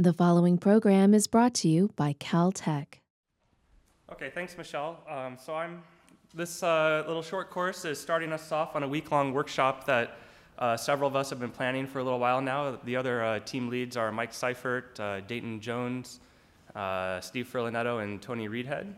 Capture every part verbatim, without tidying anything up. The following program is brought to you by Caltech. Okay, thanks, Michelle. Um, so I'm, this uh, little short course is starting us off on a week-long workshop that uh, several of us have been planning for a little while now. The other uh, team leads are Mike Seifert, uh, Dayton Jones, uh, Steve Furlanetto, and Tony Reedhead.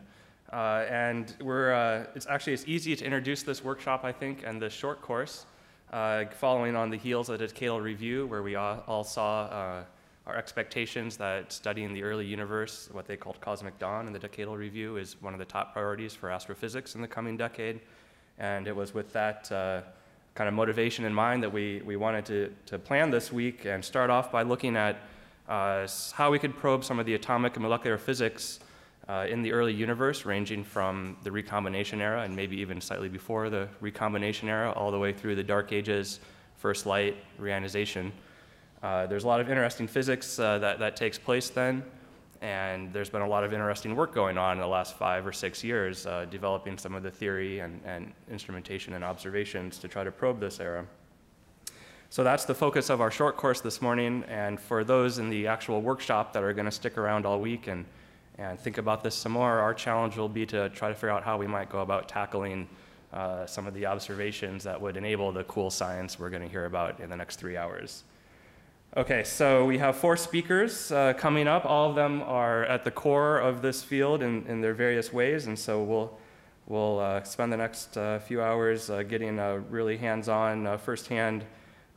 Uh, and we're, uh, it's actually, it's easy to introduce this workshop, I think, and this short course, uh, following on the heels of the Decadal Review, where we all, all saw uh, our expectations that studying the early universe, what they called cosmic dawn in the Decadal Review, is one of the top priorities for astrophysics in the coming decade. And it was with that uh, kind of motivation in mind that we, we wanted to, to plan this week and start off by looking at uh, how we could probe some of the atomic and molecular physics uh, in the early universe, ranging from the recombination era and maybe even slightly before the recombination era, all the way through the dark ages, first light, reionization. Uh, there's a lot of interesting physics uh, that, that takes place then, and there's been a lot of interesting work going on in the last five or six years uh, developing some of the theory and, and instrumentation and observations to try to probe this era. So that's the focus of our short course this morning, and for those in the actual workshop that are going to stick around all week and, and think about this some more, our challenge will be to try to figure out how we might go about tackling uh, some of the observations that would enable the cool science we're going to hear about in the next three hours. Okay, so we have four speakers uh, coming up. All of them are at the core of this field in, in their various ways, and so we'll, we'll uh, spend the next uh, few hours uh, getting a really hands-on, uh, first-hand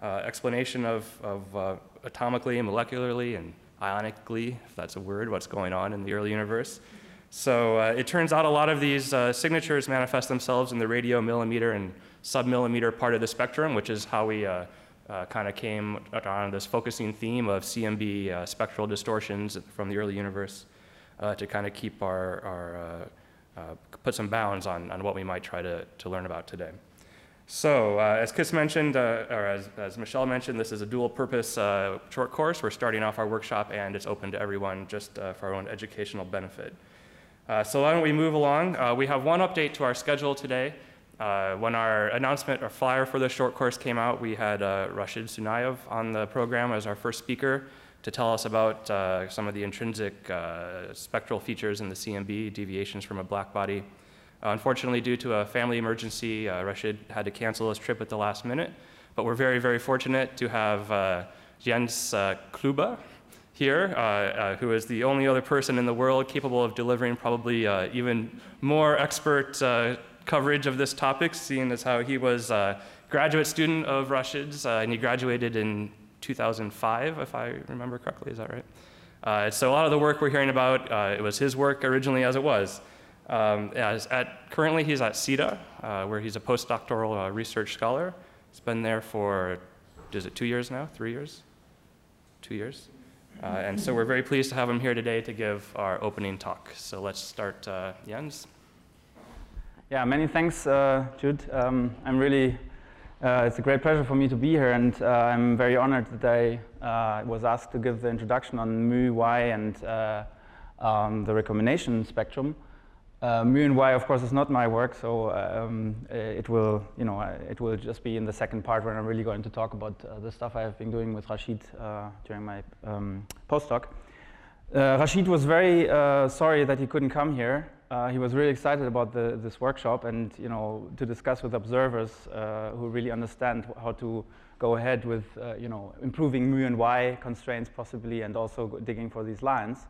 uh, explanation of, of uh, atomically and molecularly and ionically, if that's a word, what's going on in the early universe. So uh, it turns out a lot of these uh, signatures manifest themselves in the radio millimeter and sub-millimeter part of the spectrum, which is how we uh, Uh, kind of came on this focusing theme of C M B uh, spectral distortions from the early universe uh, to kind of keep our, our uh, uh, put some bounds on, on what we might try to, to learn about today. So uh, as Chris mentioned, uh, or as, as Michelle mentioned, this is a dual purpose uh, short course. We're starting off our workshop and it's open to everyone just uh, for our own educational benefit. Uh, so why don't we move along? Uh, we have one update to our schedule today. Uh, when our announcement or flyer for the short course came out, we had uh, Rashid Sunyaev on the program as our first speaker to tell us about uh, some of the intrinsic uh, spectral features in the C M B, deviations from a black body. Uh, unfortunately, due to a family emergency, uh, Rashid had to cancel his trip at the last minute, but we're very, very fortunate to have uh, Jens uh, Chluba here, uh, uh, who is the only other person in the world capable of delivering probably uh, even more expert uh, coverage of this topic, seeing as how he was a graduate student of Rashid's, uh, and he graduated in two thousand five, if I remember correctly, is that right? Uh, so a lot of the work we're hearing about, uh, it was his work originally as it was. Um, as at, currently he's at CEDA, uh, where he's a postdoctoral uh, research scholar. He's been there for, is it two years now, three years? Two years. Uh, and so we're very pleased to have him here today to give our opening talk. So let's start, uh, Jens. Yeah, many thanks, uh, Jude. Um, I'm really, uh, it's a great pleasure for me to be here, and uh, I'm very honored that I uh, was asked to give the introduction on mu, y, and uh, um, the recombination spectrum. Uh, mu and y, of course, is not my work, so um, it will, you know, it will just be in the second part when I'm really going to talk about uh, the stuff I have been doing with Rashid uh, during my um, postdoc. Uh, Rashid was very uh, sorry that he couldn't come here. Uh, he was really excited about the, this workshop and, you know, to discuss with observers uh, who really understand how to go ahead with, uh, you know, improving mu and y constraints possibly and also digging for these lines.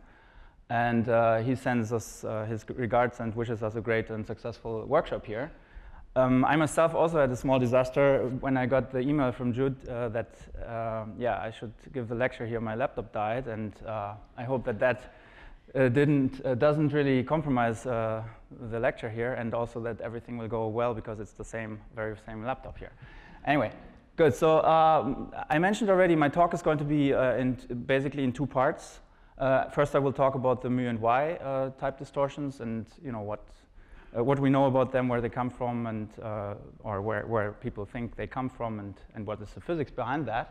And uh, he sends us uh, his regards and wishes us a great and successful workshop here. Um, I myself also had a small disaster when I got the email from Jude uh, that, uh, yeah, I should give the lecture here. My laptop died, and uh, I hope that that Uh, didn't, uh, doesn't really compromise uh, the lecture here, and also that everything will go well because it's the same, very same laptop here. Anyway, good. So um, I mentioned already my talk is going to be uh, in basically in two parts. Uh, first, I will talk about the mu and y uh, type distortions, and you know what uh, what we know about them, where they come from, and uh, or where where people think they come from, and and what is the physics behind that.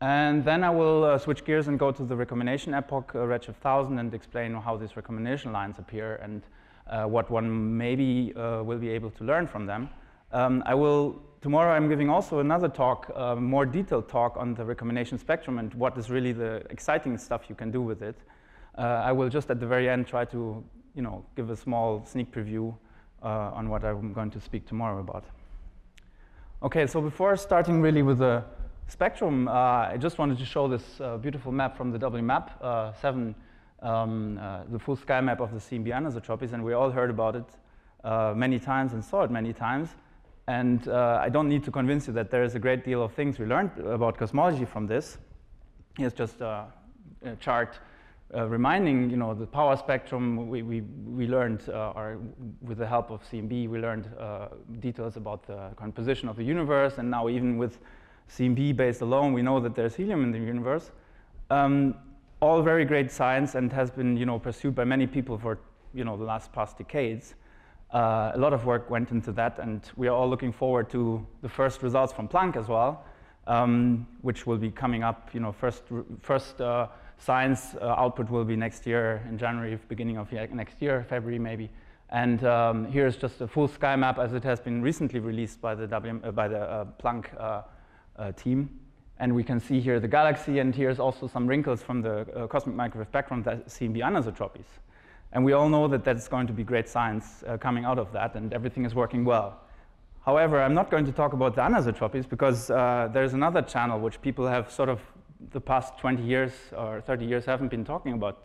And then I will uh, switch gears and go to the recombination epoch, uh, redshift one thousand, and explain how these recombination lines appear and uh, what one maybe uh, will be able to learn from them. Um, I will tomorrow I'm giving also another talk, a uh, more detailed talk on the recombination spectrum and what is really the exciting stuff you can do with it. Uh, I will just at the very end try to, you know, give a small sneak preview uh, on what I'm going to speak tomorrow about. Okay, so before starting really with the spectrum, uh, I just wanted to show this uh, beautiful map from the W M A P seven, uh, um, uh, the full sky map of the C M B anisotropies, and we all heard about it uh, many times and saw it many times. And uh, I don't need to convince you that there is a great deal of things we learned about cosmology from this. Here's just a, a chart uh, reminding, you know, the power spectrum. We, we, we learned, uh, or with the help of C M B, we learned uh, details about the composition of the universe. And now even with C M B based alone, we know that there's helium in the universe. Um, all very great science and has been, you know, pursued by many people for, you know, the last past decades. Uh, a lot of work went into that, and we are all looking forward to the first results from Planck as well, um, which will be coming up. You know, first first uh, science uh, output will be next year in January, beginning of next year, February maybe. And um, here is just a full sky map as it has been recently released by the W M, uh, by the uh, Planck uh, uh, team. And we can see here the galaxy, and here's also some wrinkles from the uh, cosmic microwave background that C M B anisotropies. And we all know that that's going to be great science uh, coming out of that, and everything is working well. However, I'm not going to talk about the anisotropies because uh, there's another channel which people have sort of the past twenty years or thirty years haven't been talking about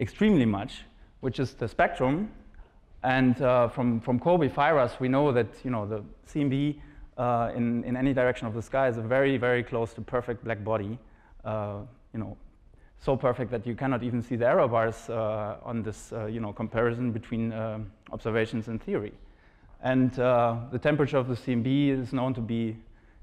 extremely much, which is the spectrum. And uh, from, from COBE, FIRAS, we know that, you know, the C M B uh, in, in any direction of the sky is a very, very close to perfect black body, uh, you know, so perfect that you cannot even see the error bars uh, on this, uh, you know, comparison between uh, observations and theory. And uh, the temperature of the C M B is known to be,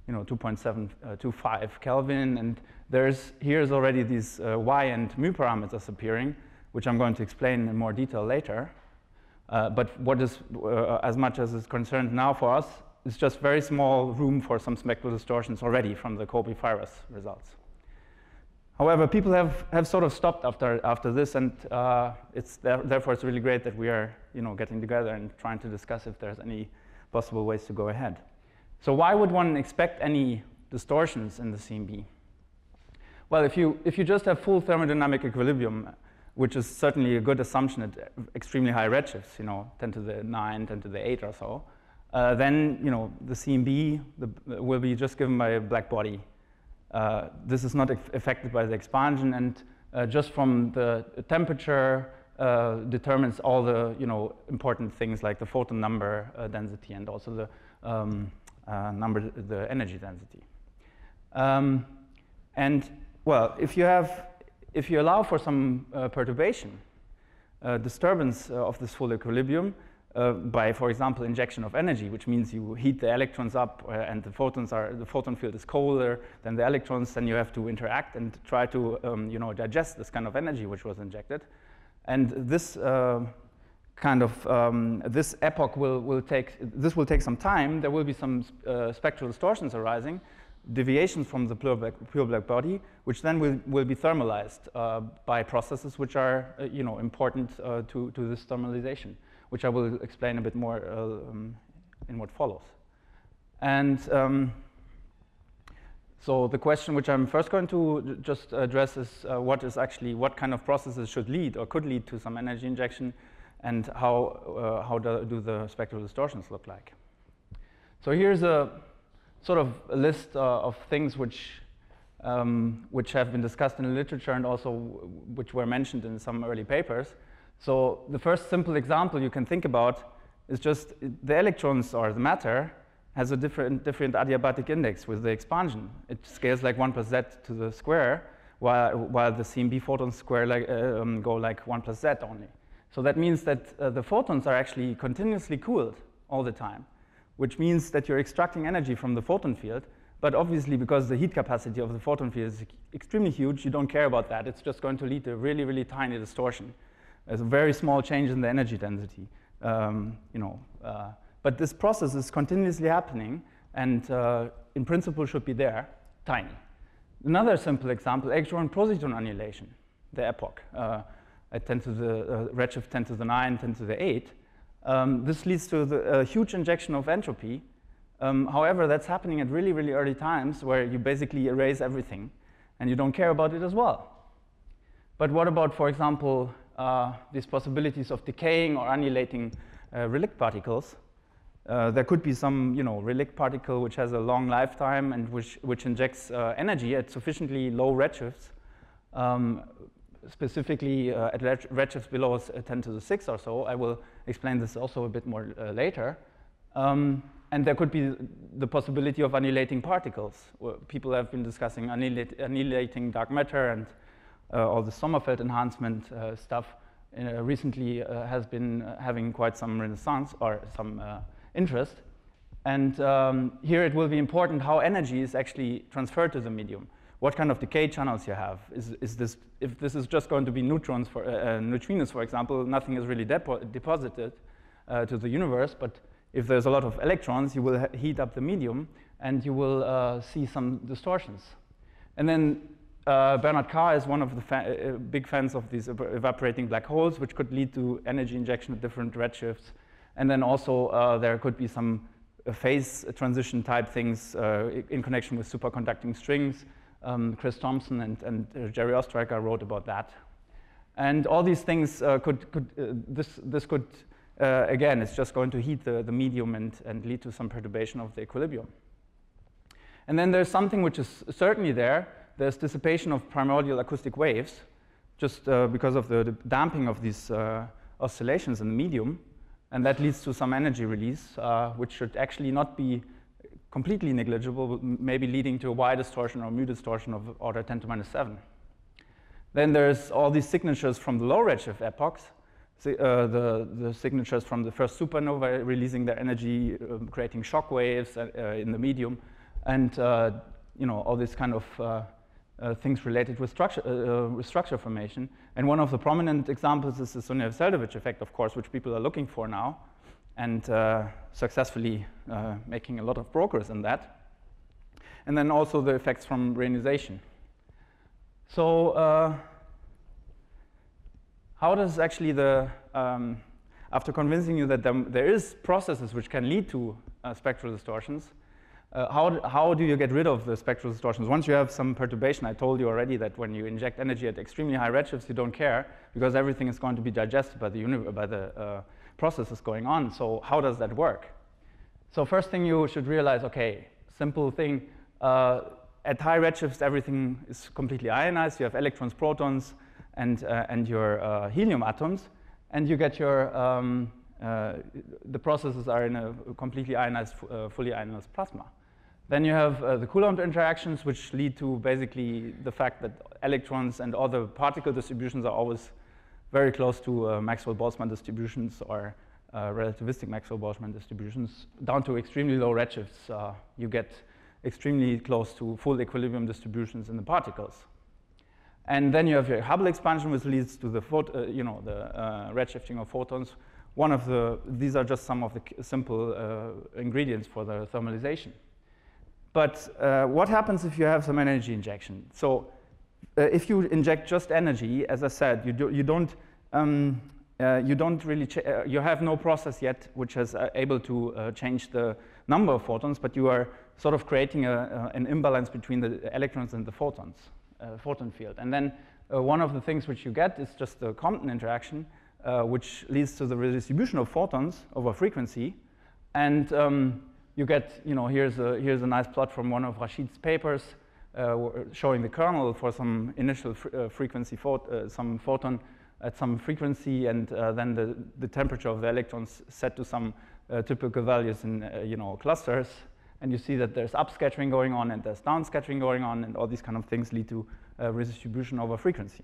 you know, two point seven two five uh, Kelvin. And there's here's already these uh, y and mu parameters appearing, which I'm going to explain in more detail later. Uh, but what is uh, as much as is concerned now for us is just very small room for some spectral distortions already from the COBE-FIRAS results. However, people have, have sort of stopped after, after this, and uh, it's there, therefore it's really great that we are, you know, getting together and trying to discuss if there's any possible ways to go ahead. So why would one expect any distortions in the C M B? Well, if you, if you just have full thermodynamic equilibrium, which is certainly a good assumption at extremely high redshifts, you know, ten to the nine, ten to the eight or so, uh, then, you know, the C M B the, will be just given by a black body. Uh, this is not affected by the expansion, and uh, just from the temperature uh, determines all the, you know, important things like the photon number uh, density and also the um, uh, number, the energy density. Um, and well, if you have, if you allow for some uh, perturbation, uh, disturbance uh, of this full equilibrium uh, by, for example, injection of energy, which means you heat the electrons up uh, and the photons are, the photon field is colder than the electrons, then you have to interact and try to, um, you know, digest this kind of energy which was injected. And this uh, kind of, um, this epoch will, will take, this will take some time. There will be some uh, spectral distortions arising, deviations from the pure black, pure black body, which then will, will be thermalized uh, by processes which are, uh, you know, important uh, to, to this thermalization, which I will explain a bit more uh, um, in what follows. And um, so the question which I'm first going to just address is uh, what is actually, what kind of processes should lead or could lead to some energy injection, and how, uh, how do, do the spectral distortions look like. So here's a sort of a list uh, of things which, um, which have been discussed in the literature and also which were mentioned in some early papers. So the first simple example you can think about is just the electrons or the matter has a different, different adiabatic index with the expansion. It scales like one plus z to the square, while, while the C M B photons square like, uh, um, go like one plus z only. So that means that uh, the photons are actually continuously cooled all the time, which means that you're extracting energy from the photon field. But obviously, because the heat capacity of the photon field is extremely huge, you don't care about that. It's just going to lead to a really, really tiny distortion. There's a very small change in the energy density, um, you know. Uh, but this process is continuously happening, and uh, in principle should be there, tiny. Another simple example: electron-positron annihilation, the epoch uh, at ten to the uh, redshift ten to the nine, ten to the eight. Um, this leads to the uh, huge injection of entropy, Um, however, that's happening at really, really early times where you basically erase everything and you don't care about it as well. But what about, for example, uh, these possibilities of decaying or annihilating uh, relic particles? Uh, there could be some, you know, relic particle which has a long lifetime and which, which injects uh, energy at sufficiently low redshifts, um, specifically uh, at redshifts below ten to the sixth or so. I will explain this also a bit more uh, later. Um, and there could be the possibility of annihilating particles. People have been discussing annihilate, annihilating dark matter and uh, all the Sommerfeld enhancement uh, stuff uh, recently uh, has been having quite some renaissance or some uh, interest. And um, here it will be important how energy is actually transferred to the medium. What kind of decay channels you have? Is, is this, if this is just going to be neutrons for, uh, neutrinos, for example, nothing is really depo deposited uh, to the universe. But if there's a lot of electrons, you will heat up the medium and you will uh, see some distortions. And then uh, Bernard Carr is one of the fa uh, big fans of these evaporating black holes, which could lead to energy injection at different redshifts. And then also uh, there could be some uh, phase transition type things uh, in connection with superconducting strings. Um, Chris Thompson and, and uh, Jerry Ostriker wrote about that. And all these things uh, could, could uh, this, this could, uh, again, it's just going to heat the, the medium and, and lead to some perturbation of the equilibrium. And then there's something which is certainly there. There's dissipation of primordial acoustic waves, just uh, because of the, the damping of these uh, oscillations in the medium. And that leads to some energy release, uh, which should actually not be completely negligible, maybe leading to a Y distortion or mu distortion of order ten to the minus seven. Then there's all these signatures from the low redshift epochs, so, uh, the, the signatures from the first supernova releasing their energy, um, creating shock waves uh, in the medium, and uh, you know, all these kind of uh, uh, things related with structure, uh, with structure formation. And one of the prominent examples is the Sunyaev-Zel'dovich effect, of course, which people are looking for now, and uh, successfully uh, making a lot of progress in that. And then also the effects from reionization. So uh, how does actually the, um, after convincing you that there is processes which can lead to uh, spectral distortions, uh, how, how do you get rid of the spectral distortions? Once you have some perturbation, I told you already that when you inject energy at extremely high redshifts, you don't care because everything is going to be digested by the, universe, by the uh, processes going on. So how does that work? So first thing you should realize, okay, simple thing, uh, at high redshifts, everything is completely ionized. You have electrons, protons, and, uh, and your uh, helium atoms, and you get your, um, uh, the processes are in a completely ionized, uh, fully ionized plasma. Then you have uh, the Coulomb interactions, which lead to basically the fact that electrons and other particle distributions are always very close to uh, Maxwell-Boltzmann distributions or uh, relativistic Maxwell-Boltzmann distributions. Down to extremely low redshifts, uh, you get extremely close to full equilibrium distributions in the particles. And then you have your Hubble expansion, which leads to the photo, uh, you know, the uh, redshifting of photons. One of the these are just some of the simple uh, ingredients for the thermalization. But uh, what happens if you have some energy injection? So uh, if you inject just energy, as I said, you do, you don't um, uh, you don't really ch uh, you have no process yet which is uh, able to uh, change the number of photons, but you are sort of creating a, uh, an imbalance between the electrons and the photons. Uh, photon field. And then uh, one of the things which you get is just the Compton interaction, uh, which leads to the redistribution of photons over frequency. And um, you get, you know, here's a, here's a nice plot from one of Rashid's papers uh, showing the kernel for some initial fr uh, frequency, phot uh, some photon at some frequency, and uh, then the, the temperature of the electrons set to some uh, typical values in, uh, you know, clusters. And you see that there's upscattering going on and there's downscattering going on, and all these kind of things lead to uh, redistribution over frequency.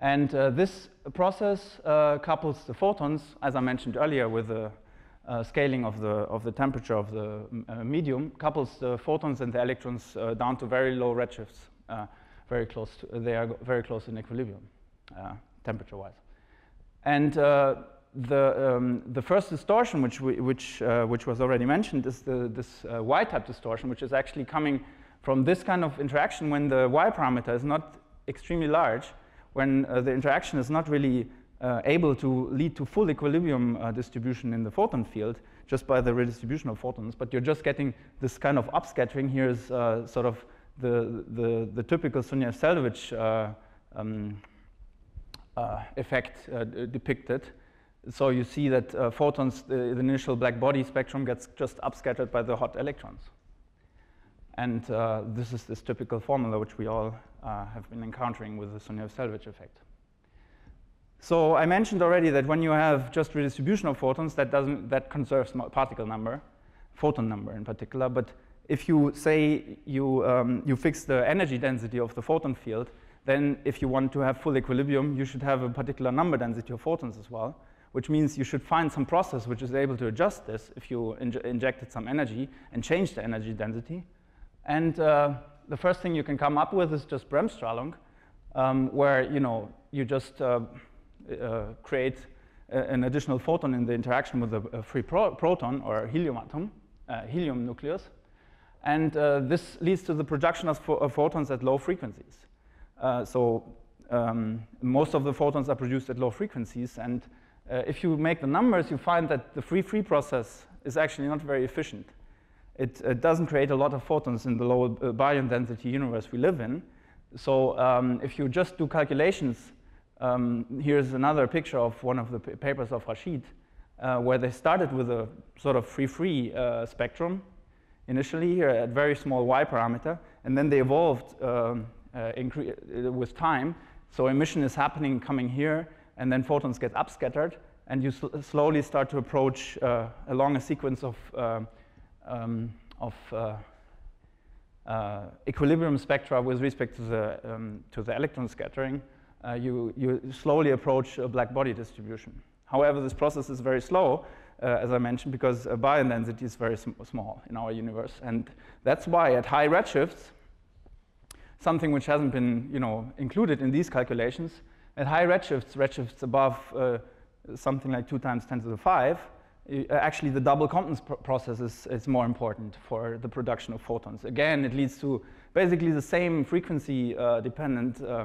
And uh, this process uh, couples the photons, as I mentioned earlier, with the uh, scaling of the, of the temperature of the uh, medium, couples the photons and the electrons uh, down to very low redshifts, uh, very close to, they are very close in equilibrium, uh, temperature-wise. And uh, The, um, the first distortion, which, we, which, uh, which was already mentioned, is the, this uh, Y-type distortion, which is actually coming from this kind of interaction when the Y parameter is not extremely large, when uh, the interaction is not really uh, able to lead to full equilibrium uh, distribution in the photon field just by the redistribution of photons, but you're just getting this kind of upscattering. Here's uh, sort of the, the, the typical Sunyaev-Zel'dovich uh, um, uh, effect uh, depicted. So you see that uh, photons, the, the initial black body spectrum gets just upscattered by the hot electrons. And uh, this is this typical formula which we all uh, have been encountering with the Sunyaev-Zel'dovich effect. So I mentioned already that when you have just redistribution of photons, that doesn't that conserves particle number, photon number in particular. But if you say you um, you fix the energy density of the photon field, then if you want to have full equilibrium, you should have a particular number density of photons as well, which means you should find some process which is able to adjust this if you inj injected some energy and change the energy density. And uh, the first thing you can come up with is just Bremsstrahlung, um, where you know you just uh, uh, create a, an additional photon in the interaction with a, a free pro proton or helium atom, uh, helium nucleus, and uh, this leads to the production of, of photons at low frequencies. Uh, so um, most of the photons are produced at low frequencies, and Uh, if you make the numbers, you find that the free free process is actually not very efficient. It, it doesn't create a lot of photons in the low uh, baryon density universe we live in. So um, if you just do calculations, um, here's another picture of one of the papers of Rashid, uh, where they started with a sort of free free uh, spectrum initially here at very small y parameter, and then they evolved um, uh, with time. So emission is happening coming here, and then photons get upscattered, and you sl slowly start to approach uh, along a sequence of, uh, um, of uh, uh, equilibrium spectra with respect to the, um, to the electron scattering. Uh, you, you slowly approach a black body distribution. However, this process is very slow, uh, as I mentioned, because uh, baryon density is very sm small in our universe. And that's why at high redshifts, something which hasn't been you know, included in these calculations, at high redshifts, redshifts above uh, something like two times ten to the five, actually the double Compton's pr process is, is more important for the production of photons. Again, it leads to basically the same frequency-dependent uh, uh,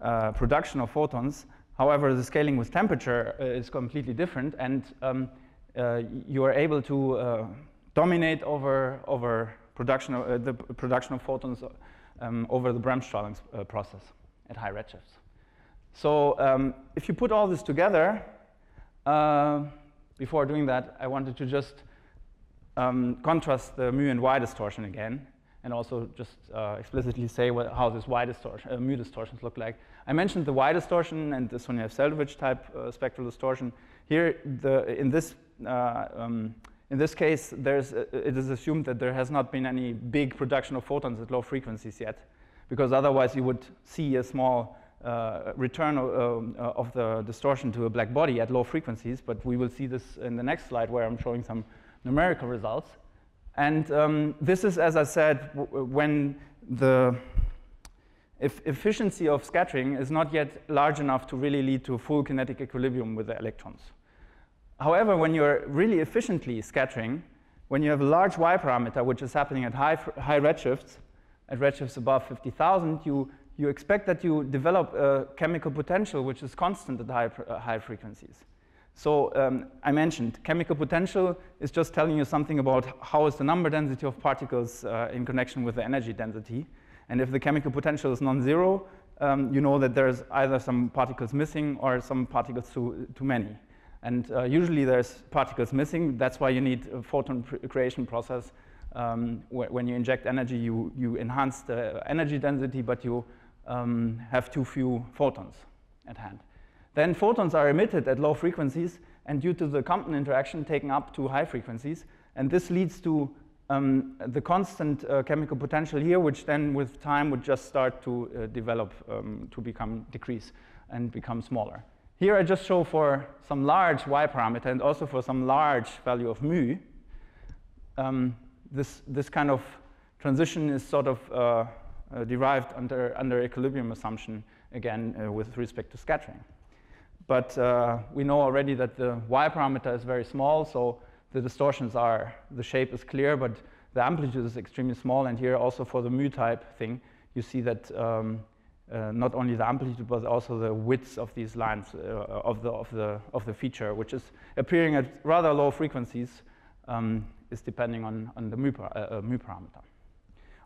uh, production of photons. However, the scaling with temperature uh, is completely different, and um, uh, you are able to uh, dominate over, over production of, uh, the production of photons um, over the Bremsstrahlung uh, process at high redshifts. So um, if you put all this together, uh, before doing that, I wanted to just um, contrast the mu and y distortion again, and also just uh, explicitly say what, how this y distortion, uh, mu distortions look like. I mentioned the y distortion and the Sunyaev-Zel'dovich type uh, spectral distortion. Here, the, in this uh, um, in this case, there's uh, it is assumed that there has not been any big production of photons at low frequencies yet, because otherwise you would see a small Uh, return uh, of the distortion to a black body at low frequencies, but we will see this in the next slide where I'm showing some numerical results. And um, this is, as I said, w when the if efficiency of scattering is not yet large enough to really lead to full kinetic equilibrium with the electrons. However, when you're really efficiently scattering, when you have a large y parameter, which is happening at high, high redshifts, at redshifts above fifty thousand, you you expect that you develop a chemical potential which is constant at high, uh, high frequencies. So um, I mentioned chemical potential is just telling you something about how is the number density of particles uh, in connection with the energy density. And if the chemical potential is non-zero, um, you know that there's either some particles missing or some particles too, too many. And uh, usually there's particles missing. That's why you need a photon creation process. Um, wh when you inject energy, you, you enhance the energy density, but you Um, have too few photons at hand. Then photons are emitted at low frequencies and due to the Compton interaction taken up to high frequencies, and this leads to um, the constant uh, chemical potential here, which then with time would just start to uh, develop um, to become decrease and become smaller. Here I just show for some large y parameter and also for some large value of mu. Um, this, this kind of transition is sort of uh, Uh, derived under, under equilibrium assumption, again, uh, with respect to scattering. But uh, we know already that the y parameter is very small, so the distortions are, the shape is clear, but the amplitude is extremely small, and here also for the mu type thing, you see that um, uh, not only the amplitude but also the width of these lines uh, of the of the of the feature, which is appearing at rather low frequencies, um, is depending on on the mu, par uh, uh, mu parameter.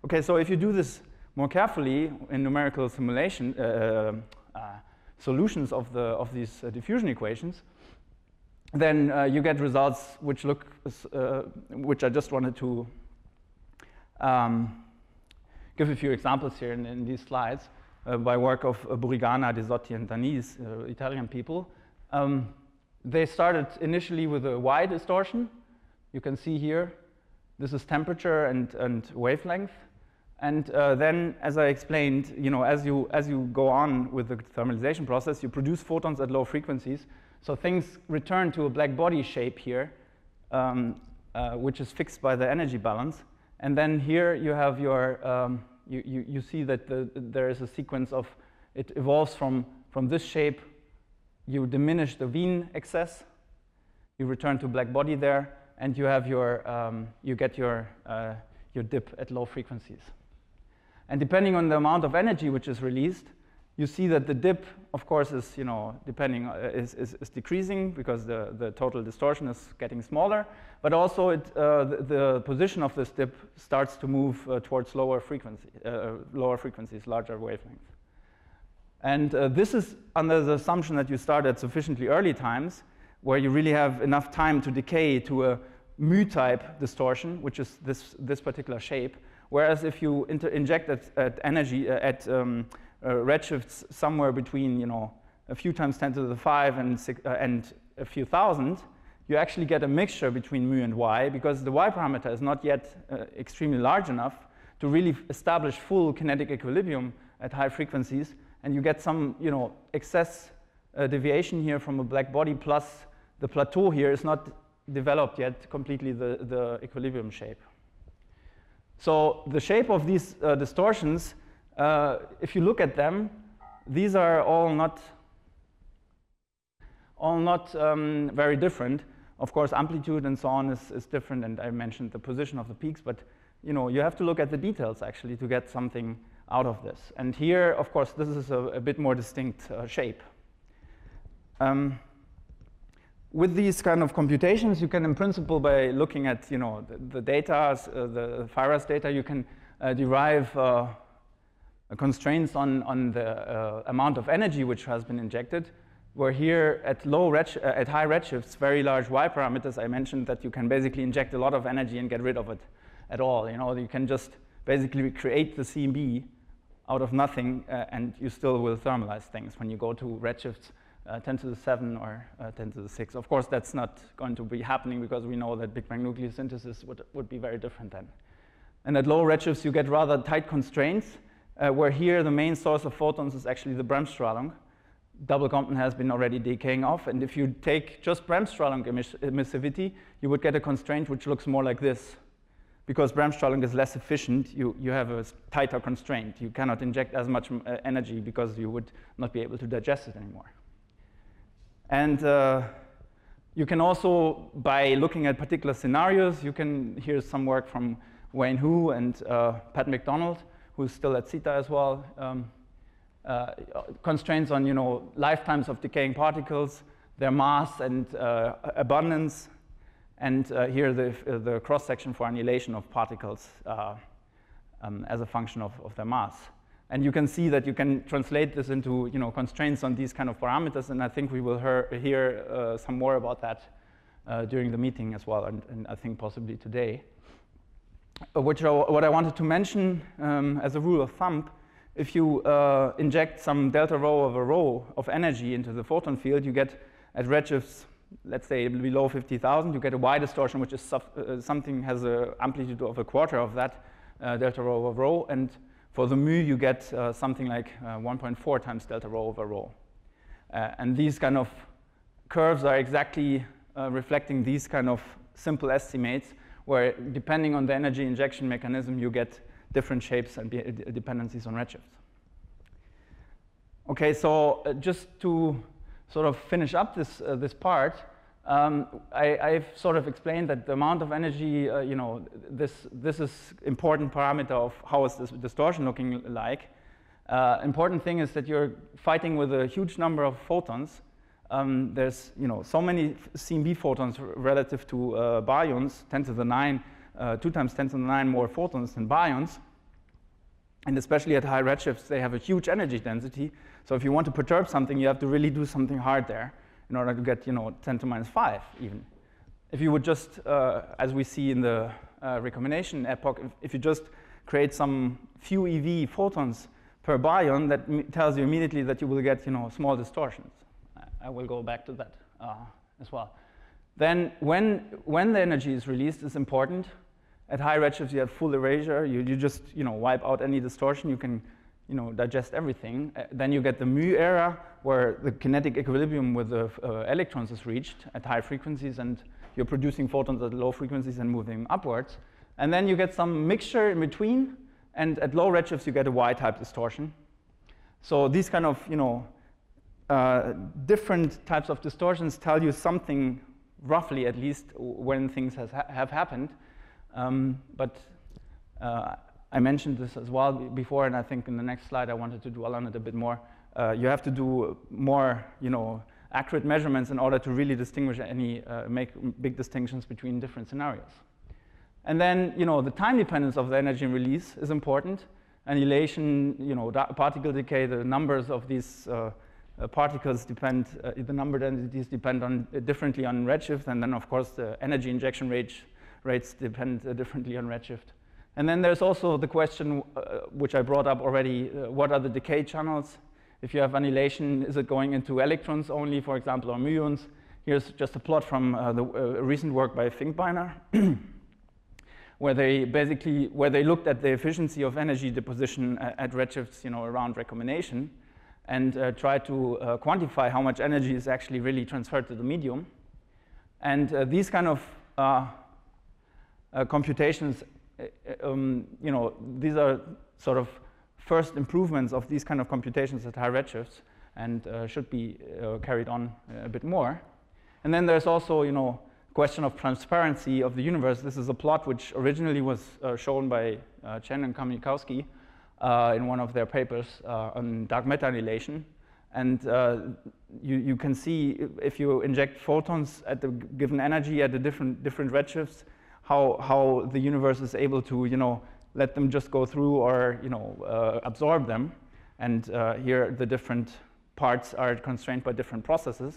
Okay, so if you do this more carefully in numerical simulation uh, uh, solutions of the of these uh, diffusion equations, then uh, you get results which look, uh, which I just wanted to um, give a few examples here in, in these slides uh, by work of uh, Burigana, Desotti, and Danis, uh, Italian people. Um, they started initially with a Y distortion. You can see here, this is temperature and, and wavelength. And uh, then, as I explained, you know, as you as you go on with the thermalization process, you produce photons at low frequencies. So things return to a black body shape here, um, uh, which is fixed by the energy balance. And then here you have your, um, you, you, you see that the, there is a sequence of, it evolves from, from this shape. You diminish the Wien excess, you return to black body there, and you have your, um, you get your, uh, your dip at low frequencies. And depending on the amount of energy which is released, you see that the dip, of course, is, you know, depending, is, is, is decreasing because the, the total distortion is getting smaller, but also it, uh, the, the position of this dip starts to move uh, towards lower, frequency, uh, lower frequencies, larger wavelengths. And uh, this is under the assumption that you start at sufficiently early times, where you really have enough time to decay to a mu-type distortion, which is this, this particular shape, whereas if you inter inject at, at energy, uh, at um, Uh, redshifts somewhere between, you know, a few times ten to the five and, six, uh, and a few thousand, you actually get a mixture between mu and y, because the y parameter is not yet uh, extremely large enough to really establish full kinetic equilibrium at high frequencies, and you get some, you know, excess uh, deviation here from a black body, plus the plateau here is not developed yet completely the, the equilibrium shape. So the shape of these uh, distortions, Uh, if you look at them, these are all not, all not um, very different. Of course, amplitude and so on is, is different, and I mentioned the position of the peaks, but you know, you have to look at the details actually to get something out of this. And here, of course, this is a, a bit more distinct uh, shape. Um, with these kind of computations, you can, in principle, by looking at, you know, the, the data, uh, the FIRAS data, you can uh, derive uh, constraints on, on the uh, amount of energy which has been injected, where here at, low red, uh, at high redshifts, very large y parameters, I mentioned that you can basically inject a lot of energy and get rid of it at all. You know, you can just basically create the C M B out of nothing, uh, and you still will thermalize things when you go to redshifts uh, ten to the seven or uh, ten to the six. Of course, that's not going to be happening because we know that Big Bang nucleosynthesis would, would be very different then. And at low redshifts, you get rather tight constraints, Uh, where here the main source of photons is actually the Bremsstrahlung. Double Compton has been already decaying off, and if you take just Bremsstrahlung emiss emissivity, you would get a constraint which looks more like this. Because Bremsstrahlung is less efficient, you, you have a tighter constraint. You cannot inject as much uh, energy because you would not be able to digest it anymore. And uh, you can also, by looking at particular scenarios, you can hear some work from Wayne Hu and uh, Pat McDonald, who's still at CITA as well, um, uh, constraints on, you know, lifetimes of decaying particles, their mass and uh, abundance, and uh, here the, uh, the cross-section for annihilation of particles uh, um, as a function of, of their mass. And you can see that you can translate this into, you know, constraints on these kind of parameters, and I think we will hear, hear uh, some more about that uh, during the meeting as well, and, and I think possibly today. Which are, what I wanted to mention um, as a rule of thumb, if you uh, inject some delta rho over rho of energy into the photon field, you get at redshifts, let's say below fifty thousand, you get a Y distortion, which is sub, uh, something has an amplitude of a quarter of that uh, delta rho over rho, and for the mu, you get uh, something like uh, one point four times delta rho over rho. Uh, and these kind of curves are exactly uh, reflecting these kind of simple estimates, where depending on the energy injection mechanism, you get different shapes and dependencies on redshifts. Okay, so just to sort of finish up this, uh, this part, um, I, I've sort of explained that the amount of energy, uh, you know, this, this is important parameter of how is this distortion looking like. Uh, important thing is that you're fighting with a huge number of photons. Um, there's, you know, so many C M B photons relative to uh, baryons, ten to the nine, uh, two times ten to the nine more photons than baryons. And especially at high redshifts, they have a huge energy density. So if you want to perturb something, you have to really do something hard there in order to get, you know, ten to the minus five even. If you would just, uh, as we see in the uh, recombination epoch, if, if you just create some few E V photons per baryon, that tells you immediately that you will get, you know, small distortions. I, I will go back to that uh, as well. Then when, when the energy is released is important. At high redshifts, you have full erasure. You, you just, you know, wipe out any distortion. You can, you know, digest everything. Uh, then you get the mu era, where the kinetic equilibrium with the uh, electrons is reached at high frequencies, and you're producing photons at low frequencies and moving upwards. And then you get some mixture in between, and at low redshifts, you get a Y-type distortion. So these kind of, you know, uh, different types of distortions tell you something, roughly at least, when things has ha have happened. Um, but uh, I mentioned this as well before, and I think in the next slide I wanted to dwell on it a bit more. Uh, you have to do more, you know, accurate measurements in order to really distinguish any, uh, make big distinctions between different scenarios. And then, you know, the time dependence of the energy release is important. Annihilation, you know, particle decay, the numbers of these uh, uh, particles depend, uh, the number densities depend on, uh, differently on redshift, and then, of course, the energy injection rate rates depend uh, differently on redshift. And then there's also the question, uh, which I brought up already, uh, what are the decay channels? If you have annihilation, is it going into electrons only, for example, or muons? Here's just a plot from uh, the uh, recent work by Finkbeiner, where they basically, where they looked at the efficiency of energy deposition at, at redshifts, you know, around recombination, and uh, tried to uh, quantify how much energy is actually really transferred to the medium. And uh, these kind of uh, Uh, computations, um, you know, these are sort of first improvements of these kind of computations at high redshifts, and uh, should be uh, carried on a bit more. And then there's also, you know, question of transparency of the universe. This is a plot which originally was uh, shown by uh, Chen and Kamionkowski uh, in one of their papers uh, on dark matter annihilation. And uh, you, you can see if you inject photons at the given energy at the different, different redshifts, How, how the universe is able to, you know, let them just go through, or, you know, uh, absorb them. And uh, here the different parts are constrained by different processes.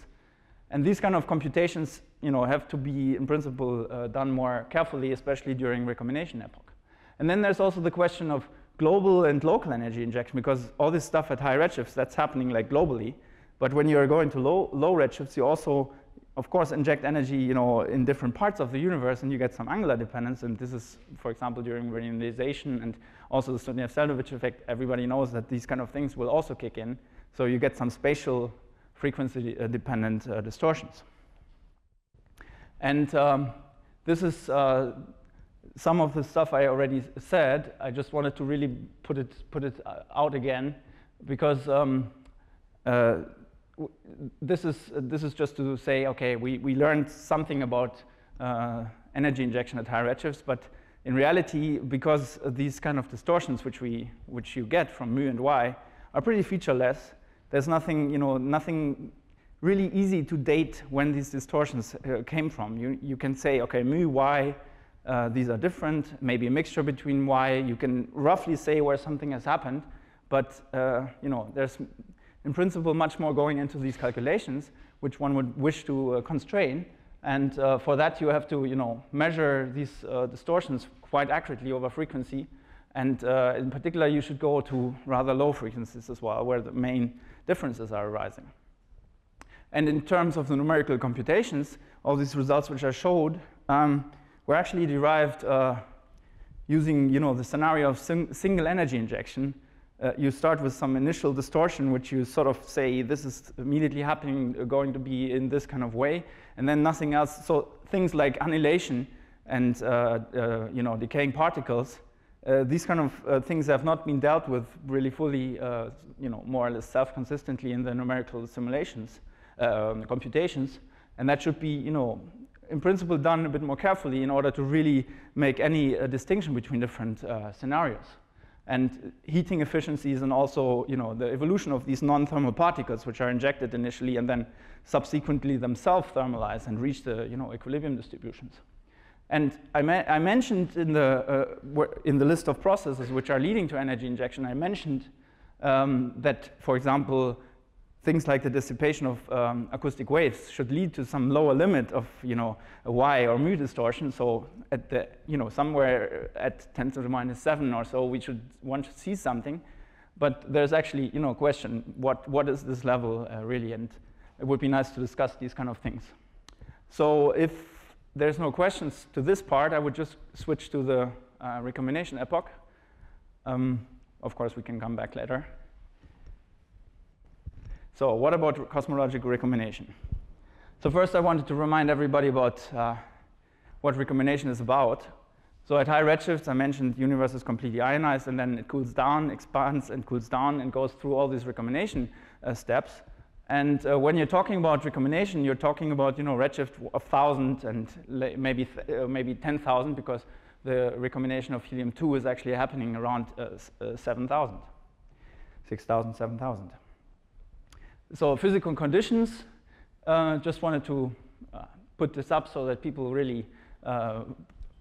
And these kind of computations, you know, have to be, in principle, uh, done more carefully, especially during recombination epoch. And then there's also the question of global and local energy injection, because all this stuff at high redshifts, that's happening like globally. But when you're going to low, low redshifts, you also, of course, inject energy, you know, in different parts of the universe, and you get some angular dependence. And this is, for example, during vernalization and also the Sunyaev-Zel'dovich effect. Everybody knows that these kind of things will also kick in. So you get some spatial frequency-dependent uh, distortions. And um, this is uh, some of the stuff I already said. I just wanted to really put it put it out again, because. Um, uh, This is, this is just to say, okay, we, we learned something about uh, energy injection at high redshifts, but in reality, because these kind of distortions which, we, which you get from mu and y are pretty featureless, there's nothing, you know, nothing really easy to date when these distortions uh, came from. You, you can say, okay, mu, y, uh, these are different, maybe a mixture between y. You can roughly say where something has happened, but uh, you know, there's, in principle, much more going into these calculations, which one would wish to uh, constrain. And uh, for that, you have to, you know, measure these uh, distortions quite accurately over frequency. And uh, in particular, you should go to rather low frequencies as well, where the main differences are arising. And in terms of the numerical computations, all these results which I showed um, were actually derived uh, using, you know, the scenario of sing single energy injection. Uh, you start with some initial distortion, which you sort of say, this is immediately happening, uh, going to be in this kind of way, and then nothing else. So things like annihilation and uh, uh, you know, decaying particles, uh, these kind of uh, things have not been dealt with really fully, uh, you know, more or less self-consistently in the numerical simulations, uh, computations, and that should be, you know, in principle, done a bit more carefully in order to really make any uh, distinction between different uh, scenarios. and heating efficiencies, and also, you know, the evolution of these non-thermal particles, which are injected initially and then subsequently themselves thermalize and reach the, you know, equilibrium distributions. And I, ma I mentioned in the uh, in the list of processes which are leading to energy injection, I mentioned um, that, for example, things like the dissipation of um, acoustic waves should lead to some lower limit of, you know, a y or mu distortion. So at the, you know, somewhere at ten to the minus seven or so, we should want to see something. But there's actually, you know, a question: what what is this level uh, really? And it would be nice to discuss these kind of things. So if there's no questions to this part, I would just switch to the uh, recombination epoch. Um, of course, we can come back later. So what about cosmological recombination? So first I wanted to remind everybody about uh, what recombination is about. So at high redshifts, I mentioned the universe is completely ionized, and then it cools down, expands, and cools down, and goes through all these recombination uh, steps. And uh, when you're talking about recombination, you're talking about, you know, redshift of one thousand and maybe, uh, maybe ten thousand, because the recombination of helium two is actually happening around uh, seven thousand, six thousand, seven thousand. So physical conditions, uh, just wanted to uh, put this up so that people really, uh,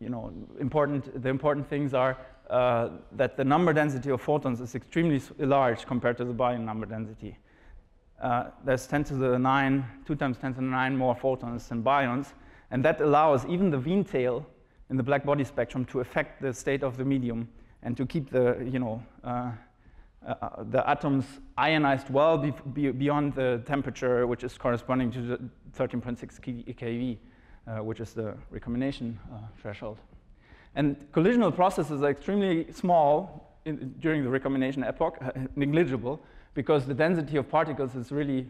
you know, important, the important things are uh, that the number density of photons is extremely large compared to the baryon number density. Uh, there's ten to the nine, two times ten to the nine more photons than baryons, and that allows even the Wien tail in the black body spectrum to affect the state of the medium and to keep the, you know, uh, Uh, the atoms ionized well be be beyond the temperature, which is corresponding to the thirteen point six K V, uh, which is the recombination uh, threshold. And collisional processes are extremely small in, during the recombination epoch, uh, negligible, because the density of particles is really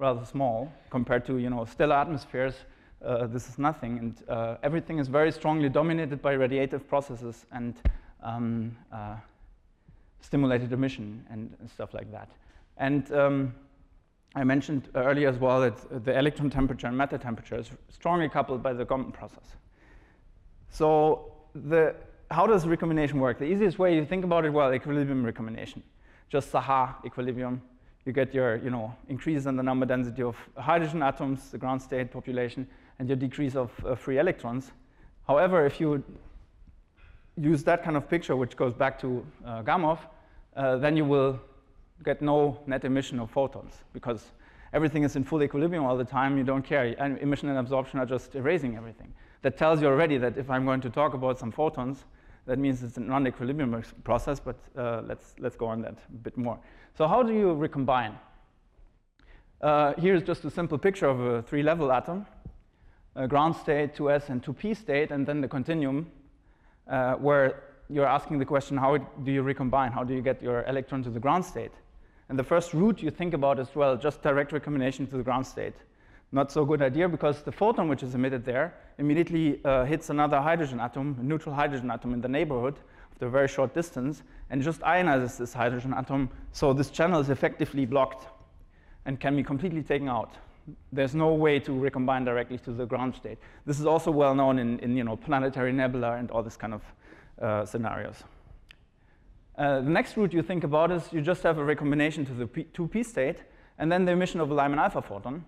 rather small compared to, you know, stellar atmospheres. Uh, this is nothing, and uh, everything is very strongly dominated by radiative processes and um, uh, stimulated emission and stuff like that. And um, I mentioned earlier as well that the electron temperature and matter temperature is strongly coupled by the Compton process. So the, how does recombination work? The easiest way you think about it, well, equilibrium recombination. Just Saha equilibrium. You get your, you know, increase in the number density of hydrogen atoms, the ground state population, and your decrease of uh, free electrons. However, if you use that kind of picture, which goes back to uh, Gamow, uh, then you will get no net emission of photons, because everything is in full equilibrium all the time. You don't care. And emission and absorption are just erasing everything. That tells you already that if I'm going to talk about some photons, that means it's a non-equilibrium process. But uh, let's let's go on that a bit more. So how do you recombine? Uh, here's just a simple picture of a three-level atom, a ground state, two S, and two P state, and then the continuum. Uh, where you're asking the question, how do you recombine? How do you get your electron to the ground state? And the first route you think about is, well, just direct recombination to the ground state. Not so good idea, because the photon which is emitted there immediately uh, hits another hydrogen atom, a neutral hydrogen atom in the neighborhood after a very short distance, and just ionizes this hydrogen atom. So this channel is effectively blocked and can be completely taken out. There's no way to recombine directly to the ground state. This is also well known in, in you know, planetary nebula and all this kind of uh, scenarios. Uh, the next route you think about is you just have a recombination to the two P state, and then the emission of a Lyman alpha photon.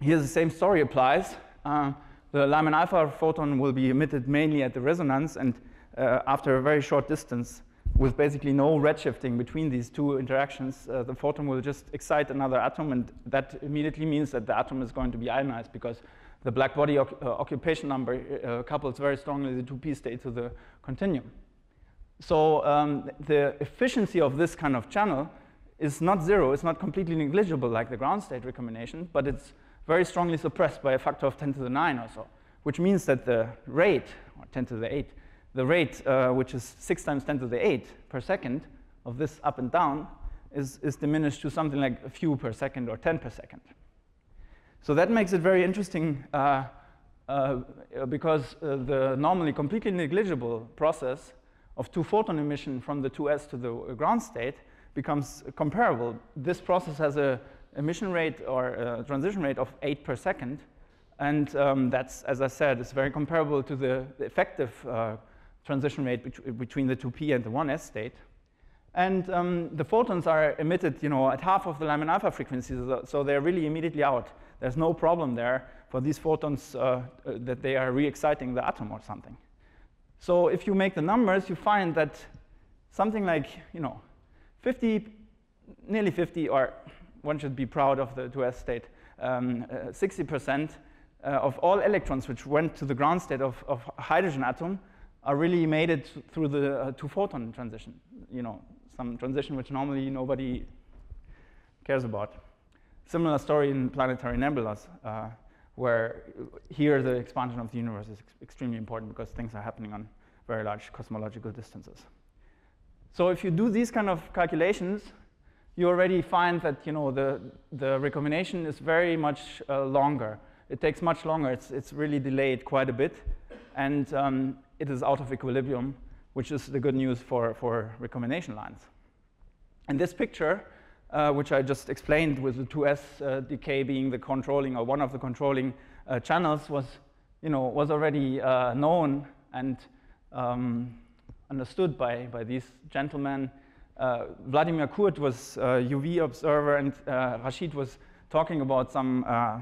Here the same story applies. Uh, the Lyman alpha photon will be emitted mainly at the resonance and uh, after a very short distance, with basically no redshifting between these two interactions, uh, the photon will just excite another atom, and that immediately means that the atom is going to be ionized, because the black body oc uh, occupation number uh, couples very strongly the two P state to the continuum. So um, the efficiency of this kind of channel is not zero. It's not completely negligible like the ground state recombination, but it's very strongly suppressed by a factor of ten to the nine or so, which means that the rate, or ten to the eight, the rate, uh, which is six times ten to the eight per second of this up and down, is, is diminished to something like a few per second or ten per second. So that makes it very interesting uh, uh, because uh, the normally completely negligible process of two photon emission from the two S to the ground state becomes comparable. This process has an emission rate or a transition rate of eight per second. And um, that's, as I said, it's very comparable to the effective uh, transition rate bet between the two p and the one s state. And um, the photons are emitted, you know, at half of the Lyman alpha frequencies, so they're really immediately out. There's no problem there for these photons uh, that they are re-exciting the atom or something. So if you make the numbers, you find that something like, you know, fifty, nearly fifty, or one should be proud of the two s state, um, uh, sixty percent uh, of all electrons which went to the ground state of, of hydrogen atom are really made it through the uh, two-photon transition, you know, some transition which normally nobody cares about. Similar story in planetary nebulas, uh, where here the expansion of the universe is ex extremely important because things are happening on very large cosmological distances. So if you do these kind of calculations, you already find that, you know, the, the recombination is very much uh, longer. It takes much longer. It's, it's really delayed quite a bit. And um, it is out of equilibrium, which is the good news for, for recombination lines. And this picture, uh, which I just explained with the two s uh, decay being the controlling or one of the controlling uh, channels, was, you know, was already uh, known and um, understood by, by these gentlemen. Uh, Vladimir Kurt was a U V observer, and uh, Rashid was talking about some uh,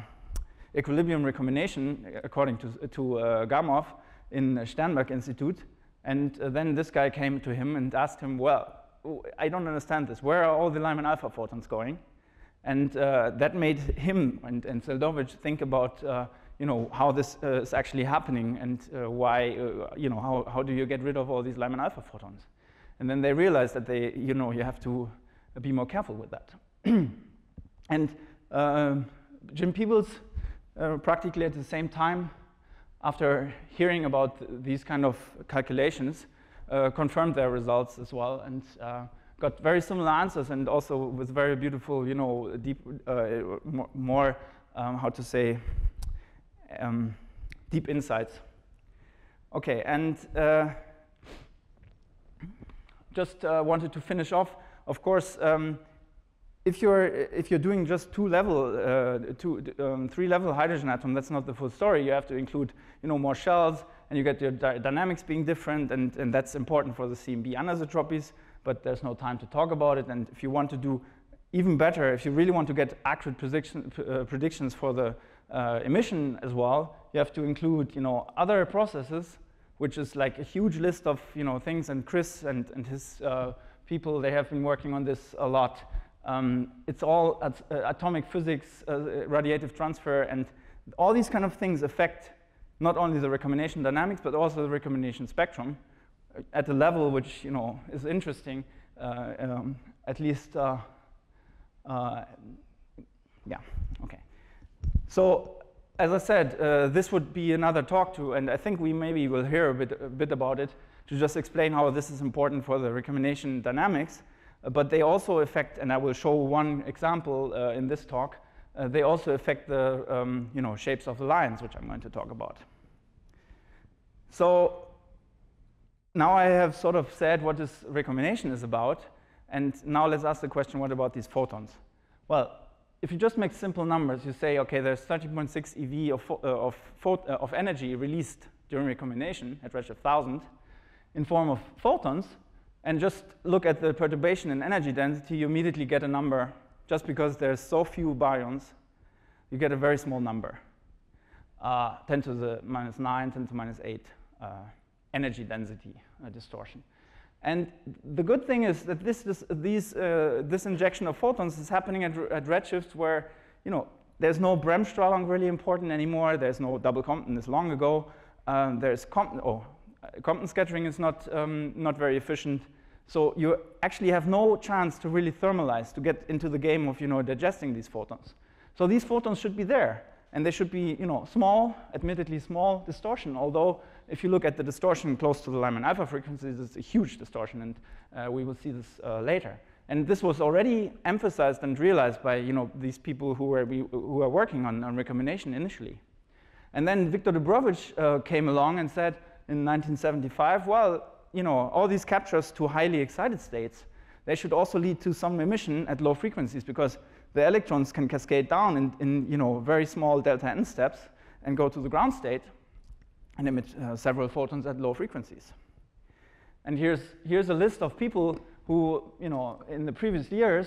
equilibrium recombination, according to, to uh, Gamov, in the Sternberg Institute. And uh, then this guy came to him and asked him, well, I don't understand this. Where are all the Lyman alpha photons going? And uh, that made him and, and Seldovich think about uh, you know, how this uh, is actually happening and uh, why, uh, you know, how, how do you get rid of all these Lyman alpha photons? And then they realized that they, you know, you have to be more careful with that. And uh, Jim Peebles, uh, practically at the same time, after hearing about these kind of calculations, uh, confirmed their results as well, and uh, got very similar answers, and also with very beautiful, you know, deep, uh, more, um, how to say, um, deep insights. Okay, and uh, just uh, wanted to finish off. Of course, um, if you're if you're doing just two level, uh, two um, three level hydrogen atom, that's not the full story. You have to include, you know, more shells, and you get your di dynamics being different, and and that's important for the C M B anisotropies. But there's no time to talk about it. And if you want to do even better, if you really want to get accurate prediction, uh, predictions for the uh, emission as well, you have to include, you know, other processes, which is like a huge list of, you know, things. And Chris and, and his uh, people, they have been working on this a lot. Um, it's all at, uh, atomic physics, uh, radiative transfer, and all these kind of things affect not only the recombination dynamics, but also the recombination spectrum at a level which, you know, is interesting, uh, um, at least, uh, uh, yeah, okay. So, as I said, uh, this would be another talk to, and I think we maybe will hear a bit, a bit about it, to just explain how this is important for the recombination dynamics. Uh, but they also affect, and I will show one example uh, in this talk, uh, they also affect the um, you know, shapes of the lines, which I'm going to talk about. So now I have sort of said what this recombination is about, and now let's ask the question, what about these photons? Well, if you just make simple numbers, you say, okay, there's thirteen point six E V of, uh, of, phot uh, of energy released during recombination at redshift one thousand in form of photons, and just look at the perturbation and energy density, you immediately get a number. Just because there's so few baryons, you get a very small number, uh, ten to the minus nine, ten to the minus eight uh, energy density uh, distortion. And the good thing is that this, this, these, uh, this injection of photons is happening at, at redshifts where, you know, there's no Bremsstrahlung really important anymore. There's no double Compton, it's long ago. Um, there's Compton, oh, Compton scattering is not, um, not very efficient. So you actually have no chance to really thermalize, to get into the game of, you know, digesting these photons. So these photons should be there. And they should be, you know, small, admittedly small distortion, although if you look at the distortion close to the Lyman alpha frequencies, it's a huge distortion, and uh, we will see this uh, later. And this was already emphasized and realized by, you know, these people who were, who were working on, on recombination initially. And then Viktor Dubrovich uh, came along and said in nineteen seventy-five, well, you know, all these captures to highly excited states, they should also lead to some emission at low frequencies, because the electrons can cascade down in, in you know, very small delta n steps and go to the ground state and emit uh, several photons at low frequencies. And here's, here's a list of people who, you know, in the previous years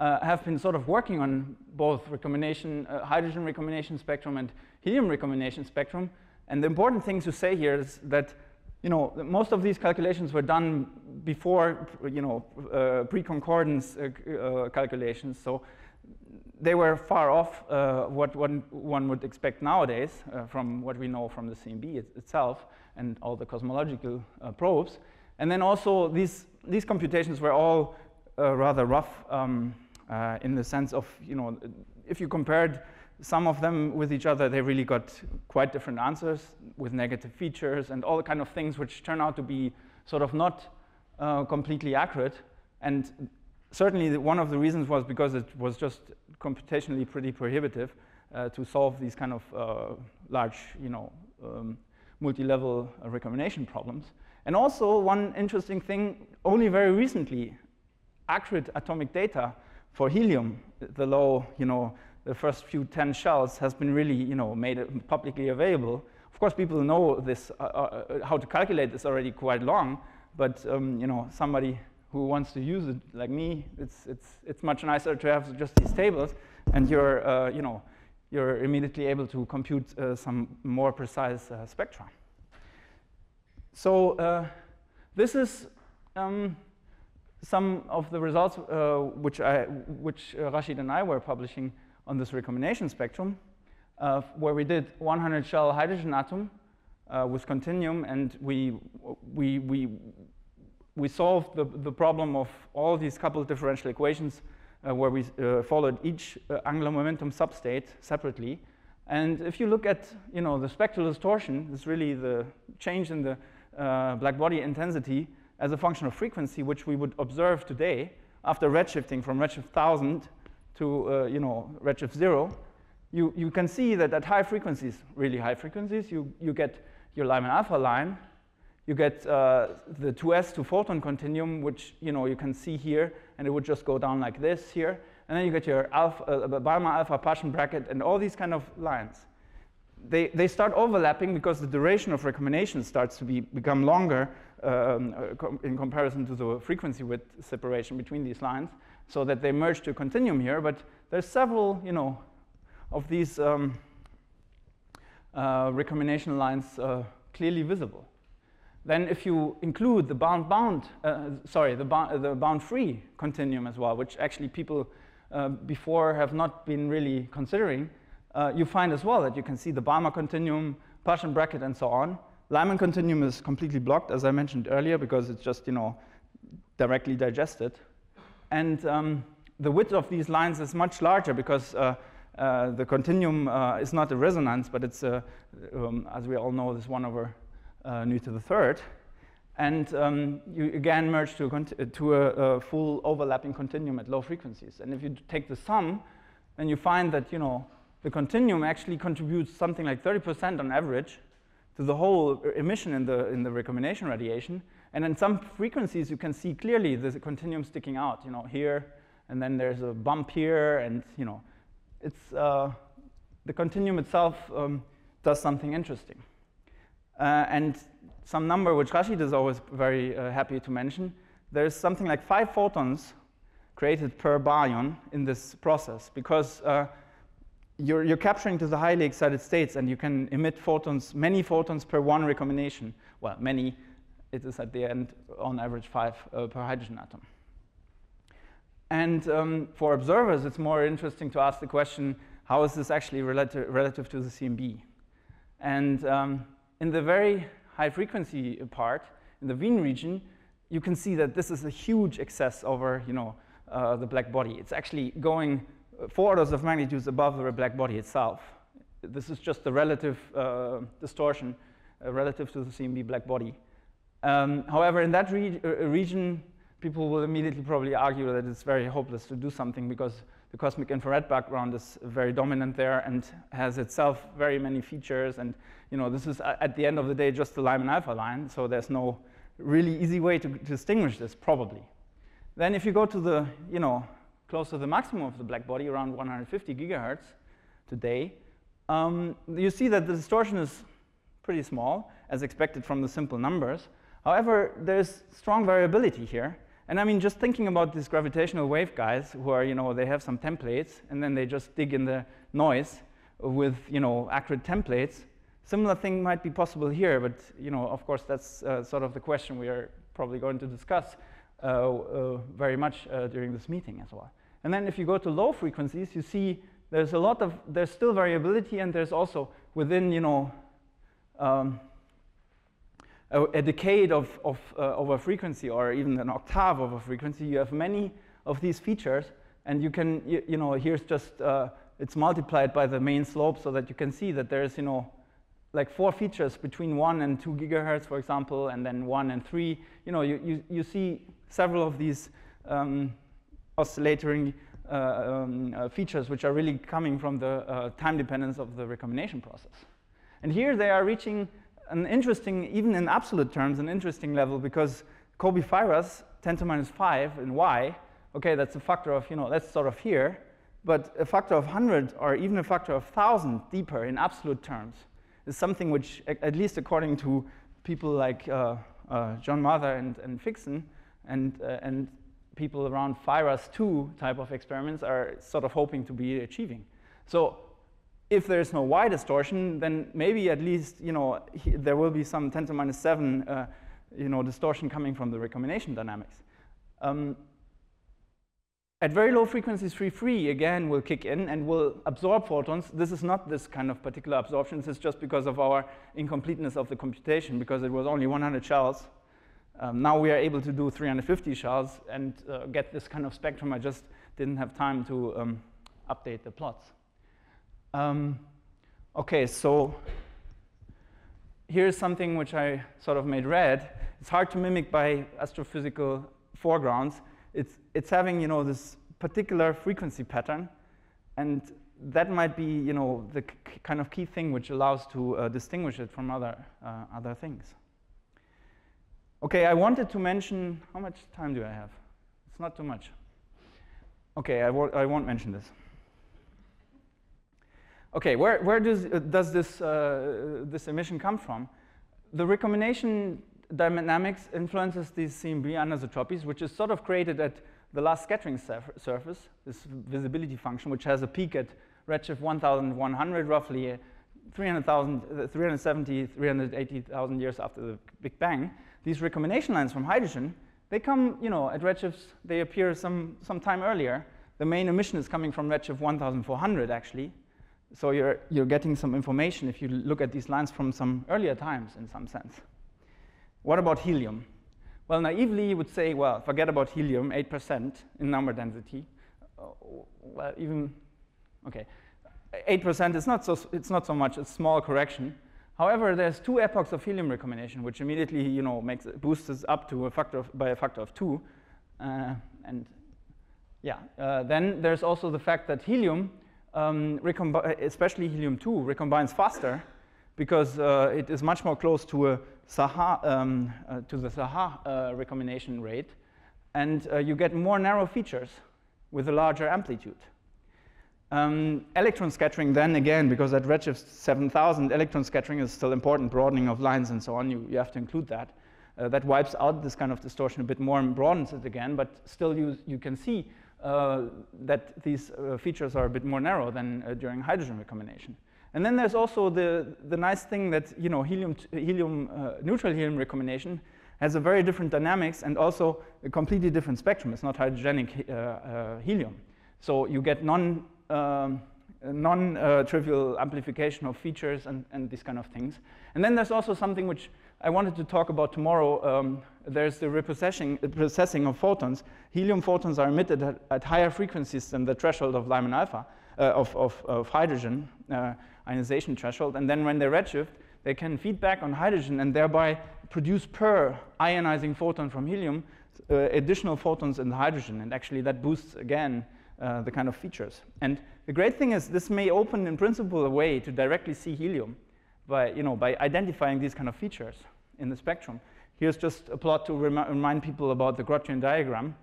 uh, have been sort of working on both recombination, uh, hydrogen recombination spectrum and helium recombination spectrum. And the important thing to say here is that, you know, most of these calculations were done before, you know, uh, pre-concordance uh, uh, calculations. So they were far off uh, what one, one would expect nowadays uh, from what we know from the C M B it, itself and all the cosmological uh, probes. And then also these, these computations were all uh, rather rough um, uh, in the sense of, you know, if you compared some of them with each other, they really got quite different answers with negative features and all kind of things which turn out to be sort of not uh, completely accurate. And certainly one of the reasons was because it was just computationally pretty prohibitive uh, to solve these kind of uh, large, you know, um, multi-level uh, recombination problems. And also one interesting thing, only very recently, accurate atomic data for helium, the low, you know, the first few ten shells has been really, you know, made publicly available. Of course, people know this, uh, uh, how to calculate this already quite long, but, um, you know, somebody who wants to use it, like me, it's, it's, it's much nicer to have just these tables, and you're, uh, you know, you're immediately able to compute uh, some more precise uh, spectra. So uh, this is um, some of the results uh, which, I, which uh, Rashid and I were publishing on this recombination spectrum, uh, where we did one hundred shell hydrogen atom uh, with continuum, and we, we, we We solved the, the problem of all these coupled differential equations uh, where we uh, followed each uh, angular momentum substate separately. And if you look at, you know, the spectral distortion, it's really the change in the uh, blackbody intensity as a function of frequency, which we would observe today after redshifting from redshift one thousand to, uh, you know, redshift zero. You, you can see that at high frequencies, really high frequencies, you, you get your Lyman alpha line. You get uh, the two S to photon continuum, which, you know, you can see here, and it would just go down like this here. And then you get your alpha, uh, Balmer alpha Paschen bracket and all these kind of lines. They, they start overlapping because the duration of recombination starts to be, become longer um, com in comparison to the frequency width separation between these lines, so that they merge to a continuum here. But there's several, you know, of these um, uh, recombination lines uh, clearly visible. Then if you include the bound-bound, uh, sorry, the, bo the bound-free continuum as well, which actually people uh, before have not been really considering, uh, you find as well that you can see the Balmer continuum, Paschen bracket, and so on. Lyman continuum is completely blocked, as I mentioned earlier, because it's just, you know, directly digested. And um, the width of these lines is much larger because uh, uh, the continuum uh, is not a resonance, but it's, uh, um, as we all know, this one over Uh, new to the third, and um, you again merge to, a, to a, a full overlapping continuum at low frequencies. And if you take the sum, then you find that, you know, the continuum actually contributes something like thirty percent on average to the whole emission in the, in the recombination radiation. And in some frequencies, you can see clearly the continuum sticking out, you know, here, and then there's a bump here, and, you know, it's, uh, the continuum itself um, does something interesting. Uh, and some number which Rashid is always very uh, happy to mention, there's something like five photons created per baryon in this process, because uh, you're, you're capturing to the highly excited states, and you can emit photons, many photons per one recombination. Well, many, it is at the end on average five uh, per hydrogen atom. And um, for observers, it's more interesting to ask the question, how is this actually relative, relative to the C M B? And um, in the very high frequency part, in the Wien region, you can see that this is a huge excess over, you know, uh, the black body. It's actually going four orders of magnitudes above the black body itself. This is just the relative uh, distortion uh, relative to the C M B black body. Um, however, in that re uh, region, people will immediately probably argue that it's very hopeless to do something because the cosmic infrared background is very dominant there and has itself very many features. And, you know, this is at the end of the day just the Lyman alpha line, so there's no really easy way to distinguish this, probably. Then if you go to the, you know, close to the maximum of the black body, around one hundred fifty gigahertz today, um, you see that the distortion is pretty small, as expected from the simple numbers. However, there's strong variability here. And I mean, just thinking about these gravitational wave guys who are, you know, they have some templates and then they just dig in the noise with, you know, accurate templates. Similar thing might be possible here, but, you know, of course, that's uh, sort of the question we are probably going to discuss uh, uh, very much uh, during this meeting as well. And then if you go to low frequencies, you see there's a lot of, there's still variability, and there's also within, you know, um, a, a decade of, of, uh, of a frequency, or even an octave of a frequency, you have many of these features, and you can, you, you know, here's just, uh, it's multiplied by the main slope so that you can see that there's, you know, like four features between one and two gigahertz, for example, and then one and three. You know, you, you, you see several of these um, oscillatory uh, um, uh, features which are really coming from the uh, time dependence of the recombination process. And here they are reaching an interesting, even in absolute terms, an interesting level, because COBE FIRAS, ten to the minus five in Y, okay, that's a factor of, you know, that's sort of here, but a factor of one hundred or even a factor of one thousand deeper in absolute terms is something which, at least according to people like uh, uh, John Mather and, and Fixen and, uh, and people around FIRAS two type of experiments are sort of hoping to be achieving. So if there's no Y distortion, then maybe at least, you know, he, there will be some ten to the minus seven uh, you know, distortion coming from the recombination dynamics. Um, At very low frequencies, free free again will kick in and will absorb photons. This is not this kind of particular absorption. This is just because of our incompleteness of the computation, because it was only one hundred shells. Um, now we are able to do three hundred fifty shells and uh, get this kind of spectrum. I just didn't have time to um, update the plots. Um, okay, so here's something which I sort of made red. It's hard to mimic by astrophysical foregrounds. It's, it's having, you know, this particular frequency pattern, and that might be, you know, the kind of key thing which allows to uh, distinguish it from other, uh, other things. Okay, I wanted to mention, how much time do I have? It's not too much. Okay, I, I won't mention this. Okay, where, where does, uh, does this, uh, this emission come from? The recombination dynamics influences these C M B anisotropies, which is sort of created at the last scattering surf surface, this visibility function, which has a peak at redshift one thousand one hundred, roughly three hundred thousand, three hundred seventy, three hundred eighty thousand years after the Big Bang. These recombination lines from hydrogen, they come, you know, at redshifts, they appear some, some time earlier. The main emission is coming from redshift one thousand four hundred, actually. So you're, you're getting some information if you look at these lines from some earlier times, in some sense. What about helium? Well, naively, you would say, well, forget about helium, eight percent in number density. Uh, well, even, okay, eight percent is not so, it's not so much, it's a small correction. However, there's two epochs of helium recombination, which immediately, you know, makes it, boosts us up to a factor of, by a factor of two. Uh, and yeah, uh, then there's also the fact that helium, um, especially helium two, recombines faster, because uh, it is much more close to a Saha, um, uh, to the Saha uh, recombination rate, and uh, you get more narrow features with a larger amplitude. Um, electron scattering then again, because at redshift seven thousand, electron scattering is still important, broadening of lines and so on, you, you have to include that. Uh, that wipes out this kind of distortion a bit more and broadens it again, but still you, you can see uh, that these uh, features are a bit more narrow than uh, during hydrogen recombination. And then there's also the, the nice thing that, you know, helium, helium, uh, neutral helium recombination has a very different dynamics and also a completely different spectrum. It's not hydrogenic uh, uh, helium. So you get non, um, non uh, trivial amplification of features and, and these kind of things. And then there's also something which I wanted to talk about tomorrow. Um, there's the reprocessing, reprocessing of photons. Helium photons are emitted at, at higher frequencies than the threshold of Lyman alpha, uh, of, of, of hydrogen. Uh, ionization threshold, and then when they redshift, they can feed back on hydrogen and thereby produce per ionizing photon from helium uh, additional photons in the hydrogen, and actually that boosts again uh, the kind of features. And the great thing is this may open in principle a way to directly see helium by, you know, by identifying these kind of features in the spectrum. Here's just a plot to remi remind people about the Grotian diagram,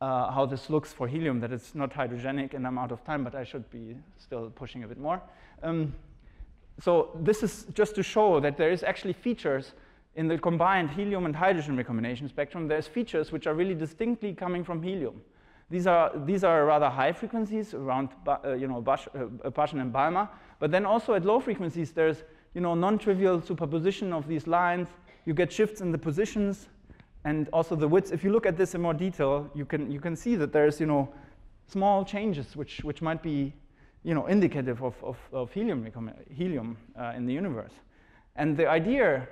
uh, how this looks for helium, that it's not hydrogenic, and I'm out of time, but I should be still pushing a bit more. Um, So this is just to show that there is actually features in the combined helium and hydrogen recombination spectrum, there's features which are really distinctly coming from helium. These are, these are rather high frequencies around uh, you know, Bush, uh, Paschen and Balmer, but then also at low frequencies there's you know, non-trivial superposition of these lines. You get shifts in the positions and also the widths. If you look at this in more detail, you can, you can see that there's you know, small changes which, which might be you know, indicative of, of, of helium, helium uh, in the universe. And the idea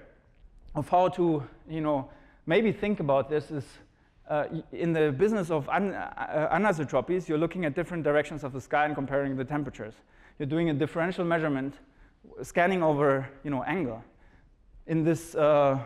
of how to you know, maybe think about this is, Uh, in the business of an uh, anisotropies, you're looking at different directions of the sky and comparing the temperatures. You're doing a differential measurement, scanning over, you know, angle. In this, uh,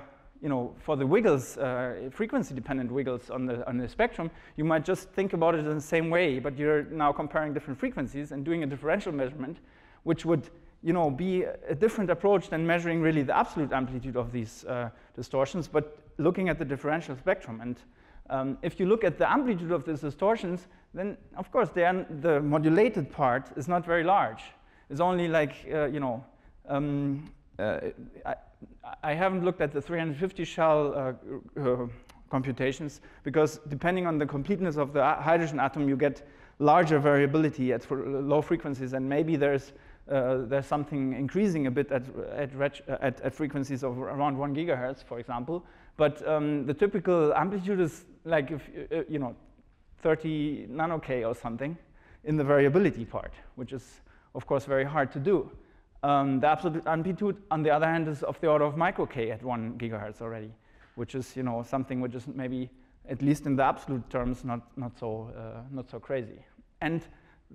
you know, for the wiggles, uh, frequency-dependent wiggles on the on the spectrum, you might just think about it in the same way, but you're now comparing different frequencies and doing a differential measurement, which would, you know, be a different approach than measuring really the absolute amplitude of these uh, distortions, but looking at the differential spectrum. And Um, if you look at the amplitude of these distortions, then of course the, the modulated part is not very large. It's only like, uh, you know, um, uh, I, I haven't looked at the three hundred fifty shell uh, uh, computations because depending on the completeness of the hydrogen atom, you get larger variability at low frequencies, and maybe there's, uh, there's something increasing a bit at, at, at, at frequencies of around one gigahertz, for example. But um, the typical amplitude is like, if, uh, you know, thirty nano K or something in the variability part, which is, of course, very hard to do. Um, the absolute amplitude, on the other hand, is of the order of micro K at one gigahertz already, which is, you know, something which is maybe, at least in the absolute terms, not, not, so, uh, not so crazy. And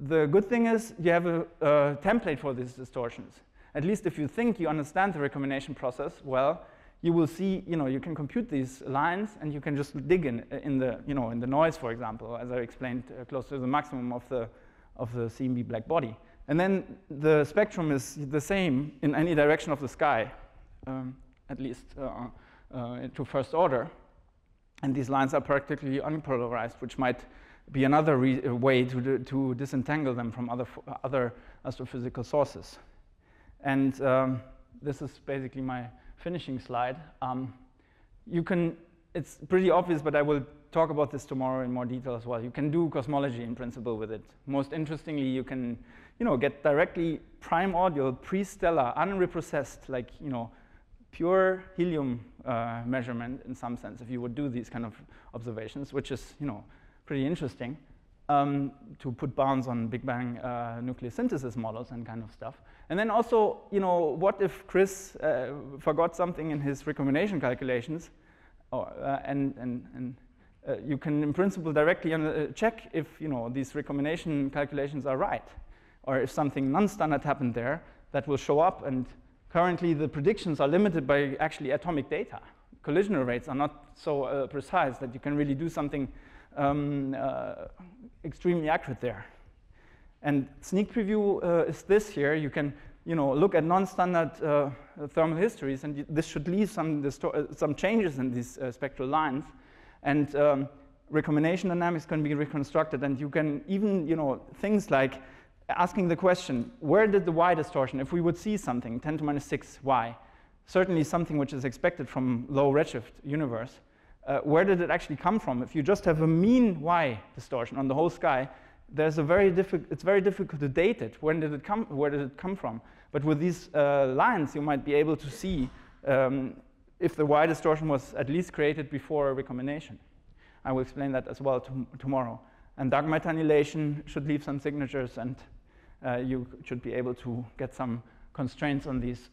the good thing is you have a, a template for these distortions. At least if you think you understand the recombination process well, you will see, you know, you can compute these lines, and you can just dig in, in the, you know, in the noise, for example, as I explained, uh, close to the maximum of the, of the C M B black body. And then the spectrum is the same in any direction of the sky, um, at least uh, uh, to first order. And these lines are practically unpolarized, which might be another re way to, to disentangle them from other, other astrophysical sources. And um, this is basically my finishing slide. Um, you can, it's pretty obvious, but I will talk about this tomorrow in more detail as well. You can do cosmology in principle with it. Most interestingly, you can, you know, get directly primordial, pre-stellar, unreprocessed, like, you know, pure helium uh, measurement in some sense, if you would do these kind of observations, which is, you know, pretty interesting um, to put bounds on Big Bang uh, nuclear synthesis models and kind of stuff. And then also, you know, what if Chris uh, forgot something in his recombination calculations? Or, uh, and and, and uh, you can, in principle, directly check if, you know, these recombination calculations are right. Or if something non-standard happened there, that will show up. And currently, the predictions are limited by actually atomic data. Collisional rates are not so uh, precise that you can really do something um, uh, extremely accurate there. And sneak preview uh, is this here. You can, you know, look at non-standard uh, thermal histories, and this should leave some, some changes in these uh, spectral lines. And um, recombination dynamics can be reconstructed, and you can even, you know, things like asking the question, where did the Y distortion, if we would see something, ten to the minus six Y, certainly something which is expected from low redshift universe, uh, where did it actually come from? If you just have a mean Y distortion on the whole sky, there's a very difficult, it's very difficult to date it. When did it come, where did it come from? But with these uh, lines, you might be able to see um, if the Y distortion was at least created before recombination. I will explain that as well to tomorrow. And dark matter annihilation should leave some signatures, and uh, you should be able to get some constraints on these,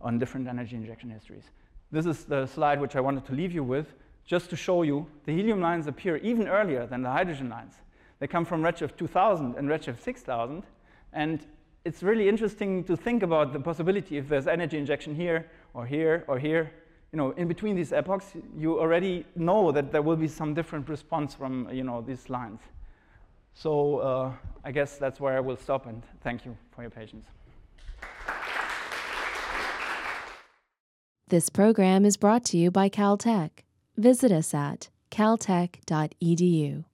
on different energy injection histories. This is the slide which I wanted to leave you with, just to show you the helium lines appear even earlier than the hydrogen lines. They come from redshift two thousand and redshift six thousand, and it's really interesting to think about the possibility if there's energy injection here, or here, or here. You know, in between these epochs, you already know that there will be some different response from, you know, these lines. So uh, I guess that's where I will stop, and thank you for your patience. This program is brought to you by Caltech. Visit us at caltech dot edu.